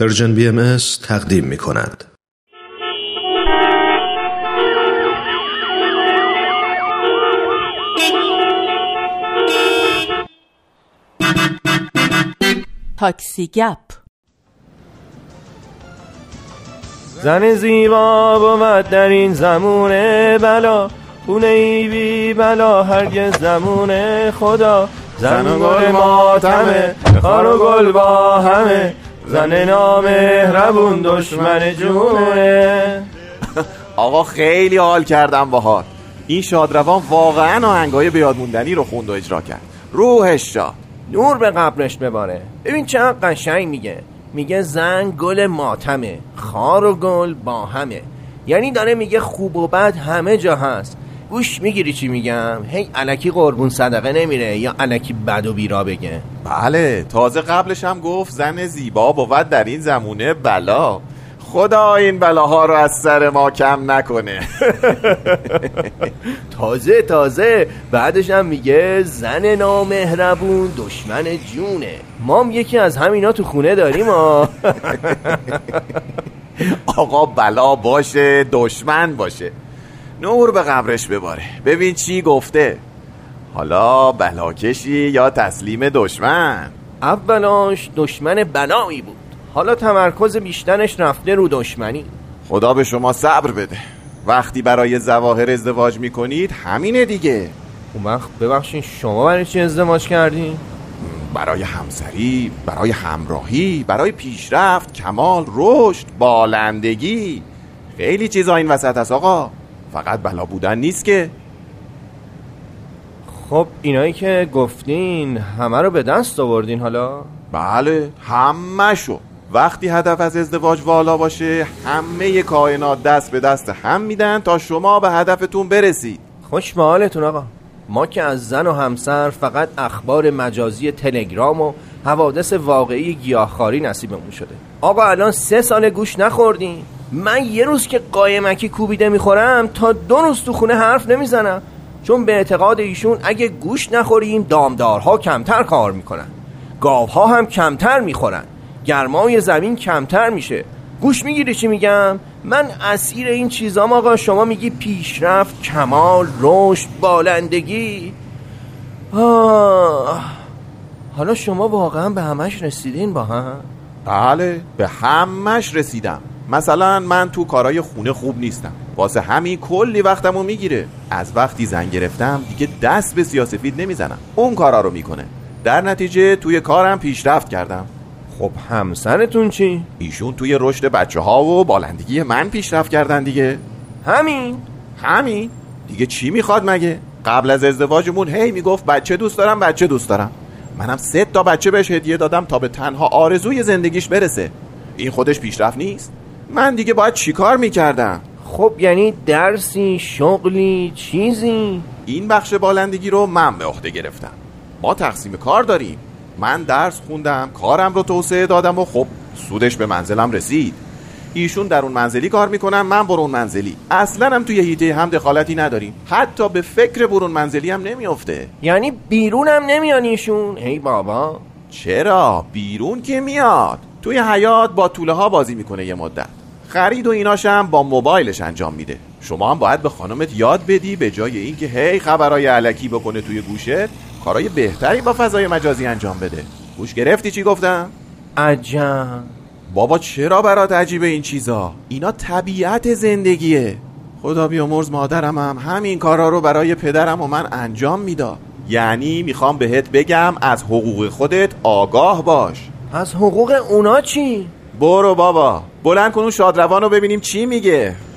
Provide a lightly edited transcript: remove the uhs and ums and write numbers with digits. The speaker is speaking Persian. پرژن BMS تقدیم می‌کند. تاکسی گپ. زن زیبا بود در این زمونه بلا، خونه ای بی بلا هرگز زمونه خدا. زن و گل ماتمه، خار و گل با همه، زن نامهربون دشمن جونه. آقا خیلی حال کردم باهات. این شادروان واقعا آهنگای بیاد موندنی رو خوند و اجرا کرد. روحش شاد، نور به قبرش بباره. ببین چقدر قشنگ میگه زن گل ماتمه، خار و گل با همه، یعنی داره میگه خوب و بد همه جا هست. گوش میگیری چی میگم؟ هی الکی قربون صدقه نمیره یا الکی بد و بیرا بگه. بله، تازه قبلش هم گفت زن زیبا بود در این زمونه بلا، خدا این بلاها رو از سر ما کم نکنه. تازه بعدش هم میگه زن نامهربون دشمن جونه. مام یکی از همینا تو خونه داریم. آقا بلا باشه، دشمن باشه، نور به قبرش بباره. ببین چی گفته، حالا بلاکشی یا تسلیم دشمن. اولاش دشمن بلایی بود، حالا تمرکز بیشترش رفته رو دشمنی. خدا به شما صبر بده. وقتی برای ظواهر ازدواج میکنید همینه دیگه. اون وقت ببخشید شما برای چی ازدواج کردین؟ برای همسری، برای همراهی، برای پیشرفت، کمال، رشد، بالندگی. خیلی چیزا این وسط هست آقا، فقط بلا بودن نیست که. خب اینایی که گفتین همه رو به دست آوردین حالا؟ بله همه شو. وقتی هدف از ازدواج والا باشه همه کائنات دست به دست هم میدن تا شما به هدفتون برسید. خوش به حالتون آقا. ما که از زن و همسر فقط اخبار مجازی تلگرام و حوادث واقعی گیاهخواری نصیبمون شده. آقا الان 3 سال گوش نخوردیم. من یه روز که قایمکی کوبیده میخورم تا 2 روز تو خونه حرف نمیزنم، چون به اعتقاد ایشون اگه گوش نخوریم دامدارها کمتر کار میکنن، گاوها هم کمتر میخورن، گرمای زمین کمتر میشه. گوش میگیری چی میگم؟ من اسیر این چیزام آقا. شما میگی پیشرفت، کمال، رشد، بالندگی. حالا شما واقعا به همش رسیدین با هم؟ بله به همش رسیدم. مثلا من تو کارهای خونه خوب نیستم، واسه همین کلی وقتمو میگیره. از وقتی زن گرفتم دیگه دست به سیاسفید نمیزنم، اون کارا رو میکنه. در نتیجه توی کارم پیشرفت کردم. خب همسرتون چی؟ ایشون توی رشد بچه‌ها و بالندگی من پیشرفت کردن دیگه. همین دیگه چی میخواد مگه؟ قبل از ازدواجمون هی میگفت بچه دوست دارم. منم 3 تا بچه بهش هدیه دادم تا به تنها آرزوی زندگیش برسه. این خودش پیشرفت نیست؟ من دیگه باید چیکار میکردم؟ خب یعنی درسی، شغلی، چیزی؟ این بخش بالندگی رو من به عهده گرفتم. ما تقسیم کار داریم. من درس خوندم، کارم رو توسعه دادم و خب سودش به منزلم رسید. ایشون در اون منزلی کار میکنن، من برون منزلی. اصلا هم توی هیته هم دخالتی نداریم، حتی به فکر برون منزلی هم نمیافته. یعنی بیرون هم نمیان ایشون؟ ای بابا چرا؟ بیرون که میاد، توی حیاط با توله ها بازی میکنه یه مدت. خرید و ایناش هم با موبایلش انجام میده. شما هم باید به خانمت یاد بدی به جای اینکه هی خبرای الکی بکنه توی گوشه، کارهای بهتری با فضای مجازی انجام بده. گوش گرفتی چی گفتم؟ عجب بابا چرا برات عجیبه این چیزا؟ اینا طبیعت زندگیه. خدا بیامرز مادرم هم همین کارا رو برای پدرم و من انجام میداد. یعنی میخوام بهت بگم از حقوق خودت آگاه باش. از حقوق اونا چی؟ برو بابا بلند کن اون شادروان رو ببینیم چی میگه.